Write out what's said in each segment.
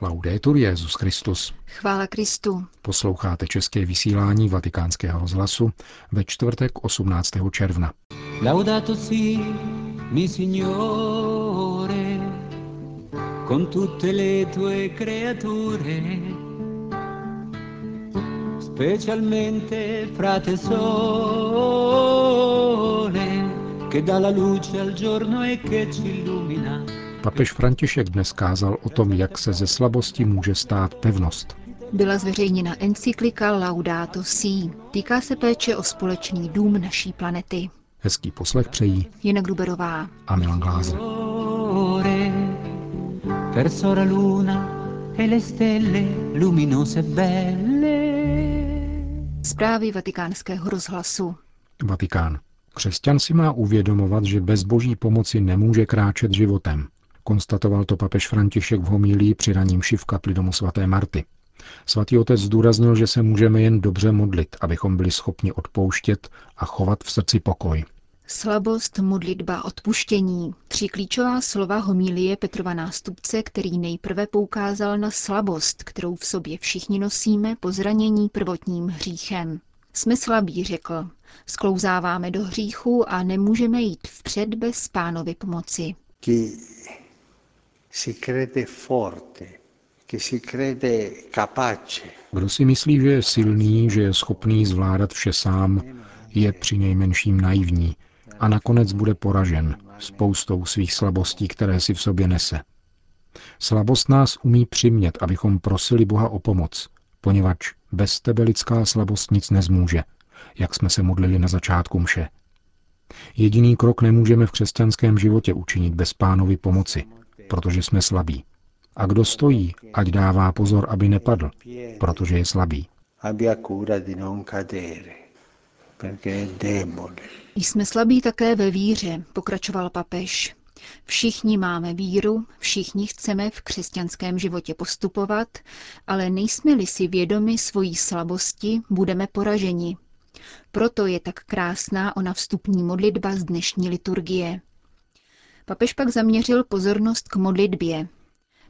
Laudetur Jesus Christus. Chvála Kristu. Posloucháte české vysílání Vatikánského rozhlasu ve čtvrtek 18. června. Laudato si, mi signore, con tutte le tue creature, specialmente frate sole, che dà la luce al giorno e che ci illumina. Papež František dnes kázal o tom, jak se ze slabosti může stát pevnost. Byla zveřejněna encyklika Laudato si. Týká se péče o společný dům naší planety. Hezký poslech přejí Jana Gruberová a Milan Gláza. Zprávy Vatikánského rozhlasu. Vatikán. Křesťan si má uvědomovat, že bez boží pomoci nemůže kráčet životem. Konstatoval to papež František v homílii při raním šiv v kapli domu svaté Marty. Svatý otec zdůraznil, že se můžeme jen dobře modlit, abychom byli schopni odpouštět a chovat v srdci pokoj. Slabost, modlitba, odpuštění. Tři klíčová slova homílie Petrova nástupce, který nejprve poukázal na slabost, kterou v sobě všichni nosíme po zranění prvotním hříchem. Jsme slabí, řekl. Sklouzáváme do hříchu a nemůžeme jít vpřed bez Pánovy pomoci. Kdo si myslí, že je silný, že je schopný zvládat vše sám, je přinejmenším naivní a nakonec bude poražen spoustou svých slabostí, které si v sobě nese. Slabost nás umí přimět, abychom prosili Boha o pomoc, poněvadž bez tebe lidská slabost nic nezmůže, jak jsme se modlili na začátku mše. Jediný krok nemůžeme v křesťanském životě učinit bez Pánovy pomoci, protože jsme slabí. A kdo stojí, ať dává pozor, aby nepadl, protože je slabý. Jsme slabí také ve víře, pokračoval papež. Všichni máme víru, všichni chceme v křesťanském životě postupovat, ale nejsme-li si vědomi svojí slabosti, budeme poraženi. Proto je tak krásná ona vstupní modlitba z dnešní liturgie. Papež pak zaměřil pozornost k modlitbě.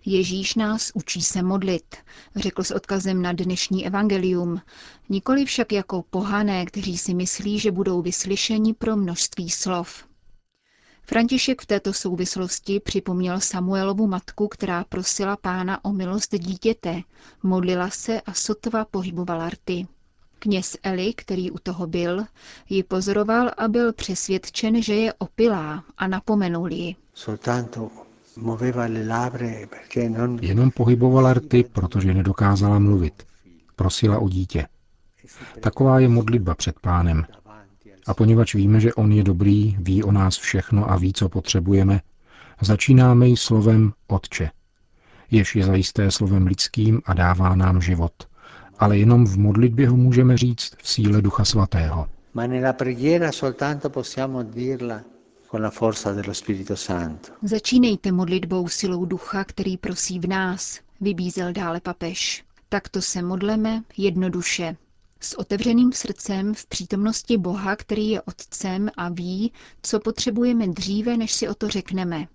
Ježíš nás učí se modlit, řekl s odkazem na dnešní evangelium, nikoli však jako pohané, kteří si myslí, že budou vyslyšeni pro množství slov. František v této souvislosti připomněl Samuelovu matku, která prosila Pána o milost dítěte, modlila se a sotva pohybovala rty. Kněz Elie, který u toho byl, ji pozoroval a byl přesvědčen, že je opilá, a napomenul ji. Jenom pohybovala rty, protože nedokázala mluvit. Prosila o dítě. Taková je modlitba před Pánem. A poněvadž víme, že On je dobrý, ví o nás všechno a ví, co potřebujeme, začínáme ji slovem Otče, jež je zajisté slovem lidským a dává nám život. Ale jenom v modlitbě ho můžeme říct v síle Ducha Svatého. Začínejte modlitbou silou Ducha, který prosí v nás, vybízel dále papež. Takto se modleme jednoduše. S otevřeným srdcem v přítomnosti Boha, který je Otcem a ví, co potřebujeme dříve, než si o to řekneme.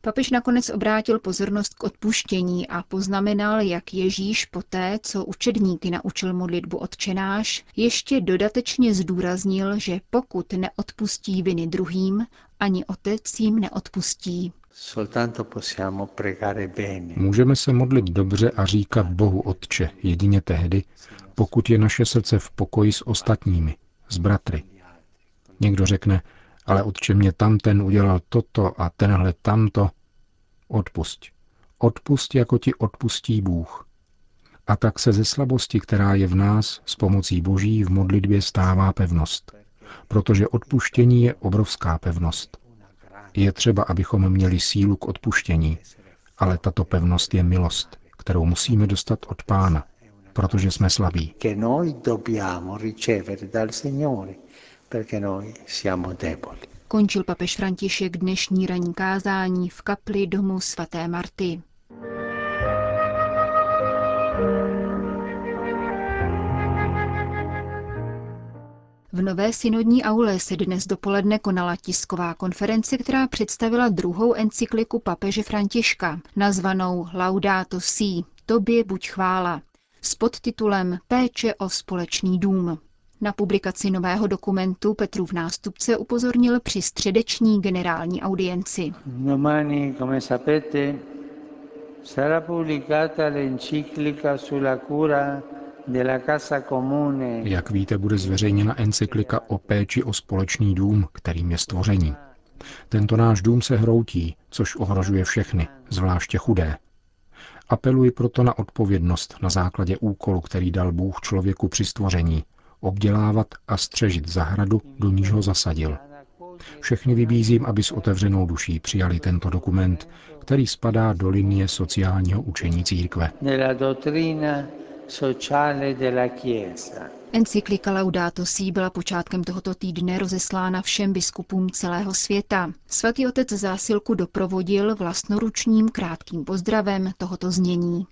Papež nakonec obrátil pozornost k odpuštění a poznamenal, jak Ježíš poté, co učedníky naučil modlitbu Otčenáš, ještě dodatečně zdůraznil, že pokud neodpustí viny druhým, ani Otec jim neodpustí. Můžeme se modlit dobře a říkat Bohu Otče jedině tehdy, pokud je naše srdce v pokoji s ostatními, s bratry. Někdo řekne, ale Otče, mě tamten udělal toto a tenhle tamto. Odpusť. Odpusť, jako ti odpustí Bůh. A tak se ze slabosti, která je v nás, s pomocí Boží v modlitbě stává pevnost. Protože odpuštění je obrovská pevnost. Je třeba, abychom měli sílu k odpuštění, ale tato pevnost je milost, kterou musíme dostat od Pána, protože jsme slabí. Končil papež František dnešní ranní kázání v kapli domu svaté Marty. V nové synodní aule se dnes dopoledne konala tisková konference, která představila druhou encykliku papeže Františka, nazvanou Laudato si, tobě buď chvála, s podtitulem Péče o společný dům. Na publikaci nového dokumentu Petrův nástupce upozornil při středeční generální audienci. Jak víte, bude zveřejněna encyklika o péči o společný dům, kterým je stvoření. Tento náš dům se hroutí, což ohrožuje všechny, zvláště chudé. Apeluji proto na odpovědnost na základě úkolu, který dal Bůh člověku při stvoření, obdělávat a střežit zahradu, do níž ho zasadil. Všechny vybízím, aby s otevřenou duší přijali tento dokument, který spadá do linie sociálního učení církve. Encyklika Laudato si byla počátkem tohoto týdne rozeslána všem biskupům celého světa. Svatý otec zásilku doprovodil vlastnoručním krátkým pozdravem tohoto znění.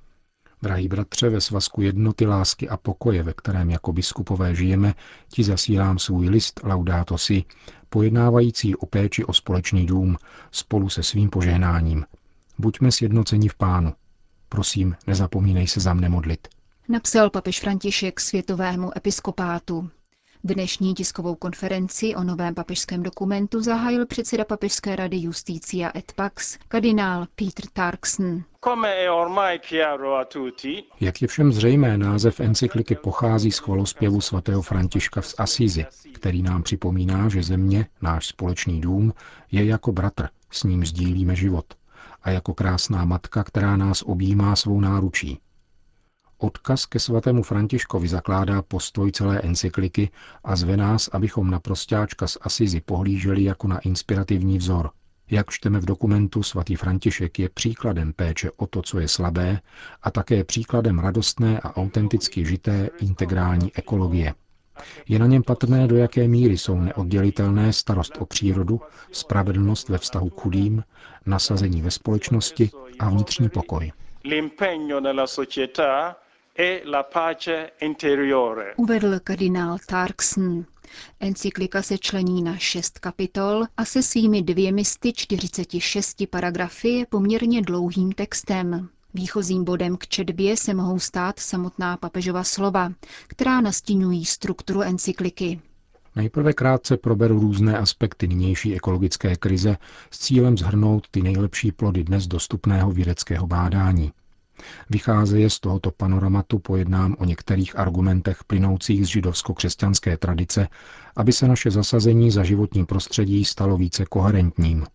Drahý bratře, ve svazku jednoty, lásky a pokoje, ve kterém jako biskupové žijeme, ti zasílám svůj list Laudato si, pojednávající o péči o společný dům, spolu se svým požehnáním. Buďme sjednoceni v Pánu. Prosím, nezapomínej se za mne modlit. Napsal papež František světovému episkopátu. Dnešní tiskovou konferenci o novém papežském dokumentu zahájil předseda papežské rady Justícia et Pax, kardinál Peter Tarkson. Jak je všem zřejmé, název encykliky pochází z chvalospěvu svatého Františka z Assízy, který nám připomíná, že země, náš společný dům, je jako bratr, s ním sdílíme život, a jako krásná matka, která nás objímá svou náručí. Odkaz ke svatému Františkovi zakládá postoj celé encykliky a zve nás, abychom na prosťáčka z Assízy pohlíželi jako na inspirativní vzor. Jak čteme v dokumentu, svatý František je příkladem péče o to, co je slabé, a také příkladem radostné a autenticky žité integrální ekologie. Je na něm patrné, do jaké míry jsou neoddělitelné starost o přírodu, spravedlnost ve vztahu k chudým, nasazení ve společnosti a vnitřní pokoj. Uvedl kardinál Tarkson. Encyklika se člení na 6 kapitol a se svými 246 paragrafy je poměrně dlouhým textem. Výchozím bodem k četbě se mohou stát samotná papežova slova, která nastiňují strukturu encykliky. Nejprve krátce proberu různé aspekty nynější ekologické krize s cílem shrnout ty nejlepší plody dnes dostupného vědeckého bádání. Vycházeje z tohoto panoramatu pojednám o některých argumentech plynoucích z židovsko-křesťanské tradice, aby se naše zasazení za životní prostředí stalo více koherentním.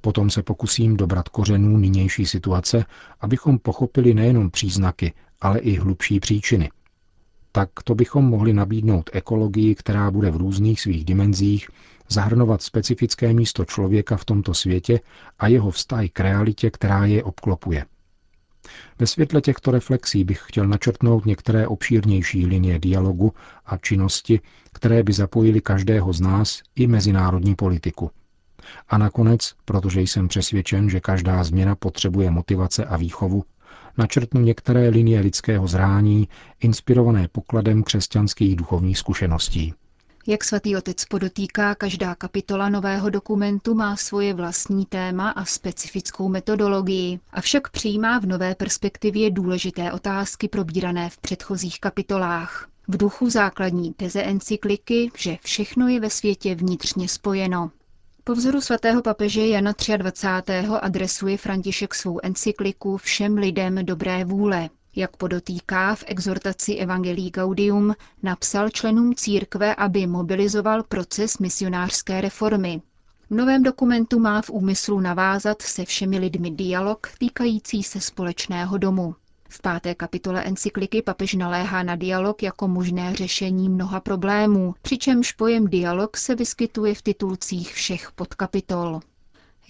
Potom se pokusím dobrat kořenů nynější situace, abychom pochopili nejenom příznaky, ale i hlubší příčiny. Tak to bychom mohli nabídnout ekologii, která bude v různých svých dimenzích zahrnovat specifické místo člověka v tomto světě a jeho vztah k realitě, která je obklopuje. Ve světle těchto reflexí bych chtěl načrtnout některé obšírnější linie dialogu a činnosti, které by zapojily každého z nás i mezinárodní politiku. A nakonec, protože jsem přesvědčen, že každá změna potřebuje motivace a výchovu, načrtnu některé linie lidského zrání, inspirované pokladem křesťanských duchovních zkušeností. Jak svatý otec podotýká, každá kapitola nového dokumentu má svoje vlastní téma a specifickou metodologii, avšak přijímá v nové perspektivě důležité otázky probírané v předchozích kapitolách. V duchu základní teze encykliky, že všechno je ve světě vnitřně spojeno. Po vzoru svatého papeže Jana 23. adresuje František svou encykliku všem lidem dobré vůle. Jak podotýká v exhortaci Evangelii Gaudium, napsal členům církve, aby mobilizoval proces misionářské reformy. V novém dokumentu má v úmyslu navázat se všemi lidmi dialog týkající se společného domu. V 5. kapitole encykliky papež naléhá na dialog jako možné řešení mnoha problémů, přičemž pojem dialog se vyskytuje v titulcích všech podkapitol.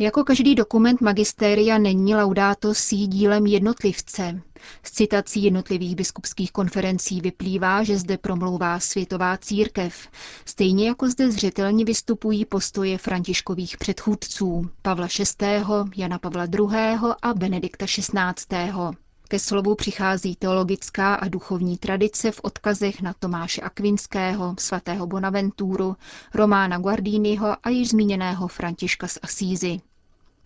Jako každý dokument magistéria není Laudato si dílem jednotlivce. Z citací jednotlivých biskupských konferencí vyplývá, že zde promlouvá světová církev, stejně jako zde zřetelně vystupují postoje Františkových předchůdců Pavla VI., Jana Pavla II. A Benedikta XVI. Ke slovu přichází teologická a duchovní tradice v odkazech na Tomáše Akvinského, svatého Bonaventúru, Romána Guardínyho a již zmíněného Františka z Assízy.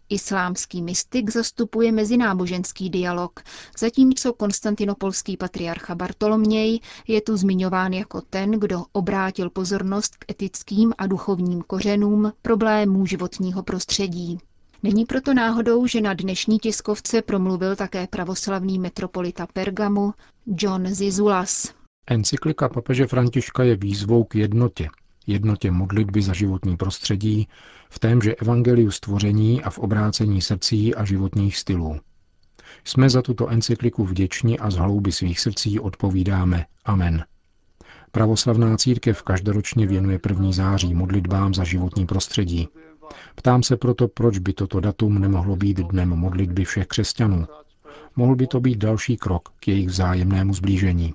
Islámský mystik zastupuje mezináboženský dialog, zatímco konstantinopolský patriarcha Bartoloměj je tu zmiňován jako ten, kdo obrátil pozornost k etickým a duchovním kořenům problémů životního prostředí. Není proto náhodou, že na dnešní tiskovce promluvil také pravoslavný metropolita Pergamu John Zizulas. Encyklika papeže Františka je výzvou k jednotě. Jednotě modlitby za životní prostředí, v témže evangeliu stvoření a v obrácení srdcí a životních stylů. Jsme za tuto encykliku vděční a z hloubi svých srdcí odpovídáme amen. Pravoslavná církev každoročně věnuje 1. září modlitbám za životní prostředí. Ptám se proto, proč by toto datum nemohlo být dnem modlitby všech křesťanů. Mohl by to být další krok k jejich vzájemnému sblížení.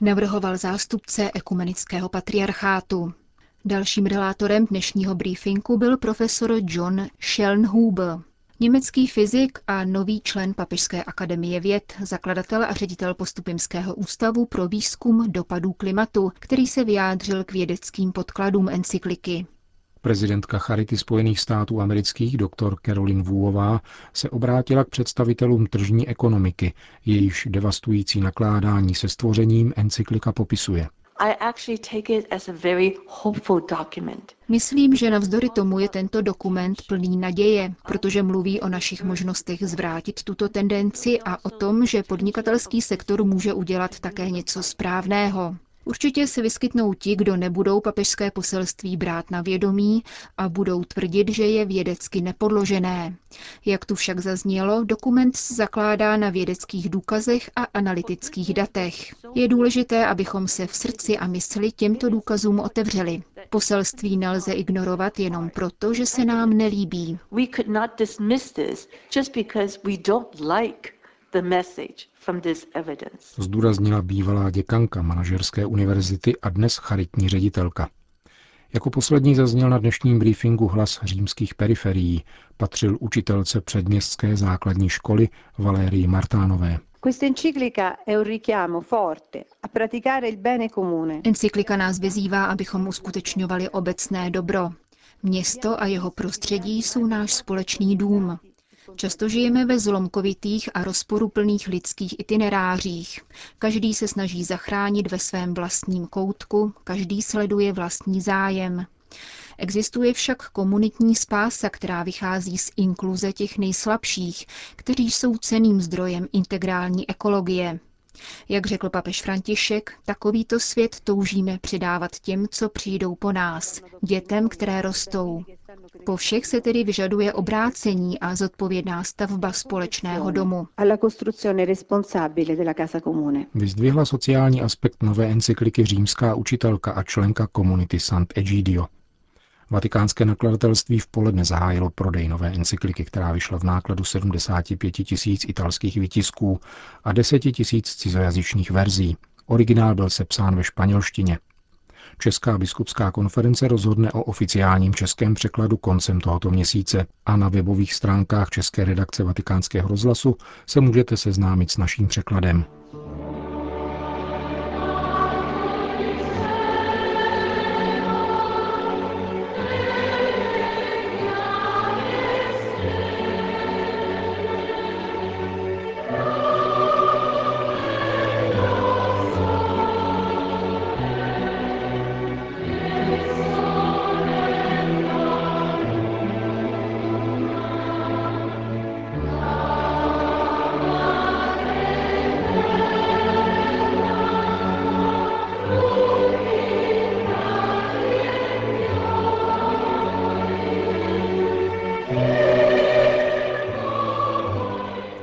Navrhoval zástupce ekumenického patriarchátu. Dalším relátorem dnešního briefingu byl profesor John Schellnhuber, německý fyzik a nový člen Papežské akademie věd, zakladatel a ředitel Postupimského ústavu pro výzkum dopadů klimatu, který se vyjádřil k vědeckým podkladům encykliky. Prezidentka Charity Spojených států amerických, doktor Caroline Wuová, se obrátila k představitelům tržní ekonomiky, jejíž devastující nakládání se stvořením encyklika popisuje. Myslím, že navzdory tomu je tento dokument plný naděje, protože mluví o našich možnostech zvrátit tuto tendenci a o tom, že podnikatelský sektor může udělat také něco správného. Určitě se vyskytnou ti, kdo nebudou papežské poselství brát na vědomí a budou tvrdit, že je vědecky nepodložené. Jak tu však zaznělo, dokument se zakládá na vědeckých důkazech a analytických datech. Je důležité, abychom se v srdci a mysli těmto důkazům otevřeli. Poselství nelze ignorovat jenom proto, že se nám nelíbí. Zdůraznila bývalá děkanka manažerské univerzity a dnes charitní ředitelka. Jako poslední zazněl na dnešním briefingu hlas římských periferií. Patřil učitelce předměstské základní školy Valérie Martánové. Encyklika nás vyzývá, abychom uskutečňovali obecné dobro. Město a jeho prostředí jsou náš společný dům. Často žijeme ve zlomkovitých a rozporuplných lidských itinerářích. Každý se snaží zachránit ve svém vlastním koutku, každý sleduje vlastní zájem. Existuje však komunitní spása, která vychází z inkluze těch nejslabších, kteří jsou cenným zdrojem integrální ekologie. Jak řekl papež František, takovýto svět toužíme předávat těm, co přijdou po nás, dětem, které rostou. Po všech se tedy vyžaduje obrácení a zodpovědná stavba společného domu. Vyzdvihla sociální aspekt nové encykliky římská učitelka a členka komunity Sant'Egidio. Vatikánské nakladatelství v poledne zahájilo prodej nové encykliky, která vyšla v nákladu 75 000 italských výtisků a 10 000 cizojazyčných verzí. Originál byl sepsán ve španělštině. Česká biskupská konference rozhodne o oficiálním českém překladu koncem tohoto měsíce a na webových stránkách České redakce Vatikánského rozhlasu se můžete seznámit s naším překladem.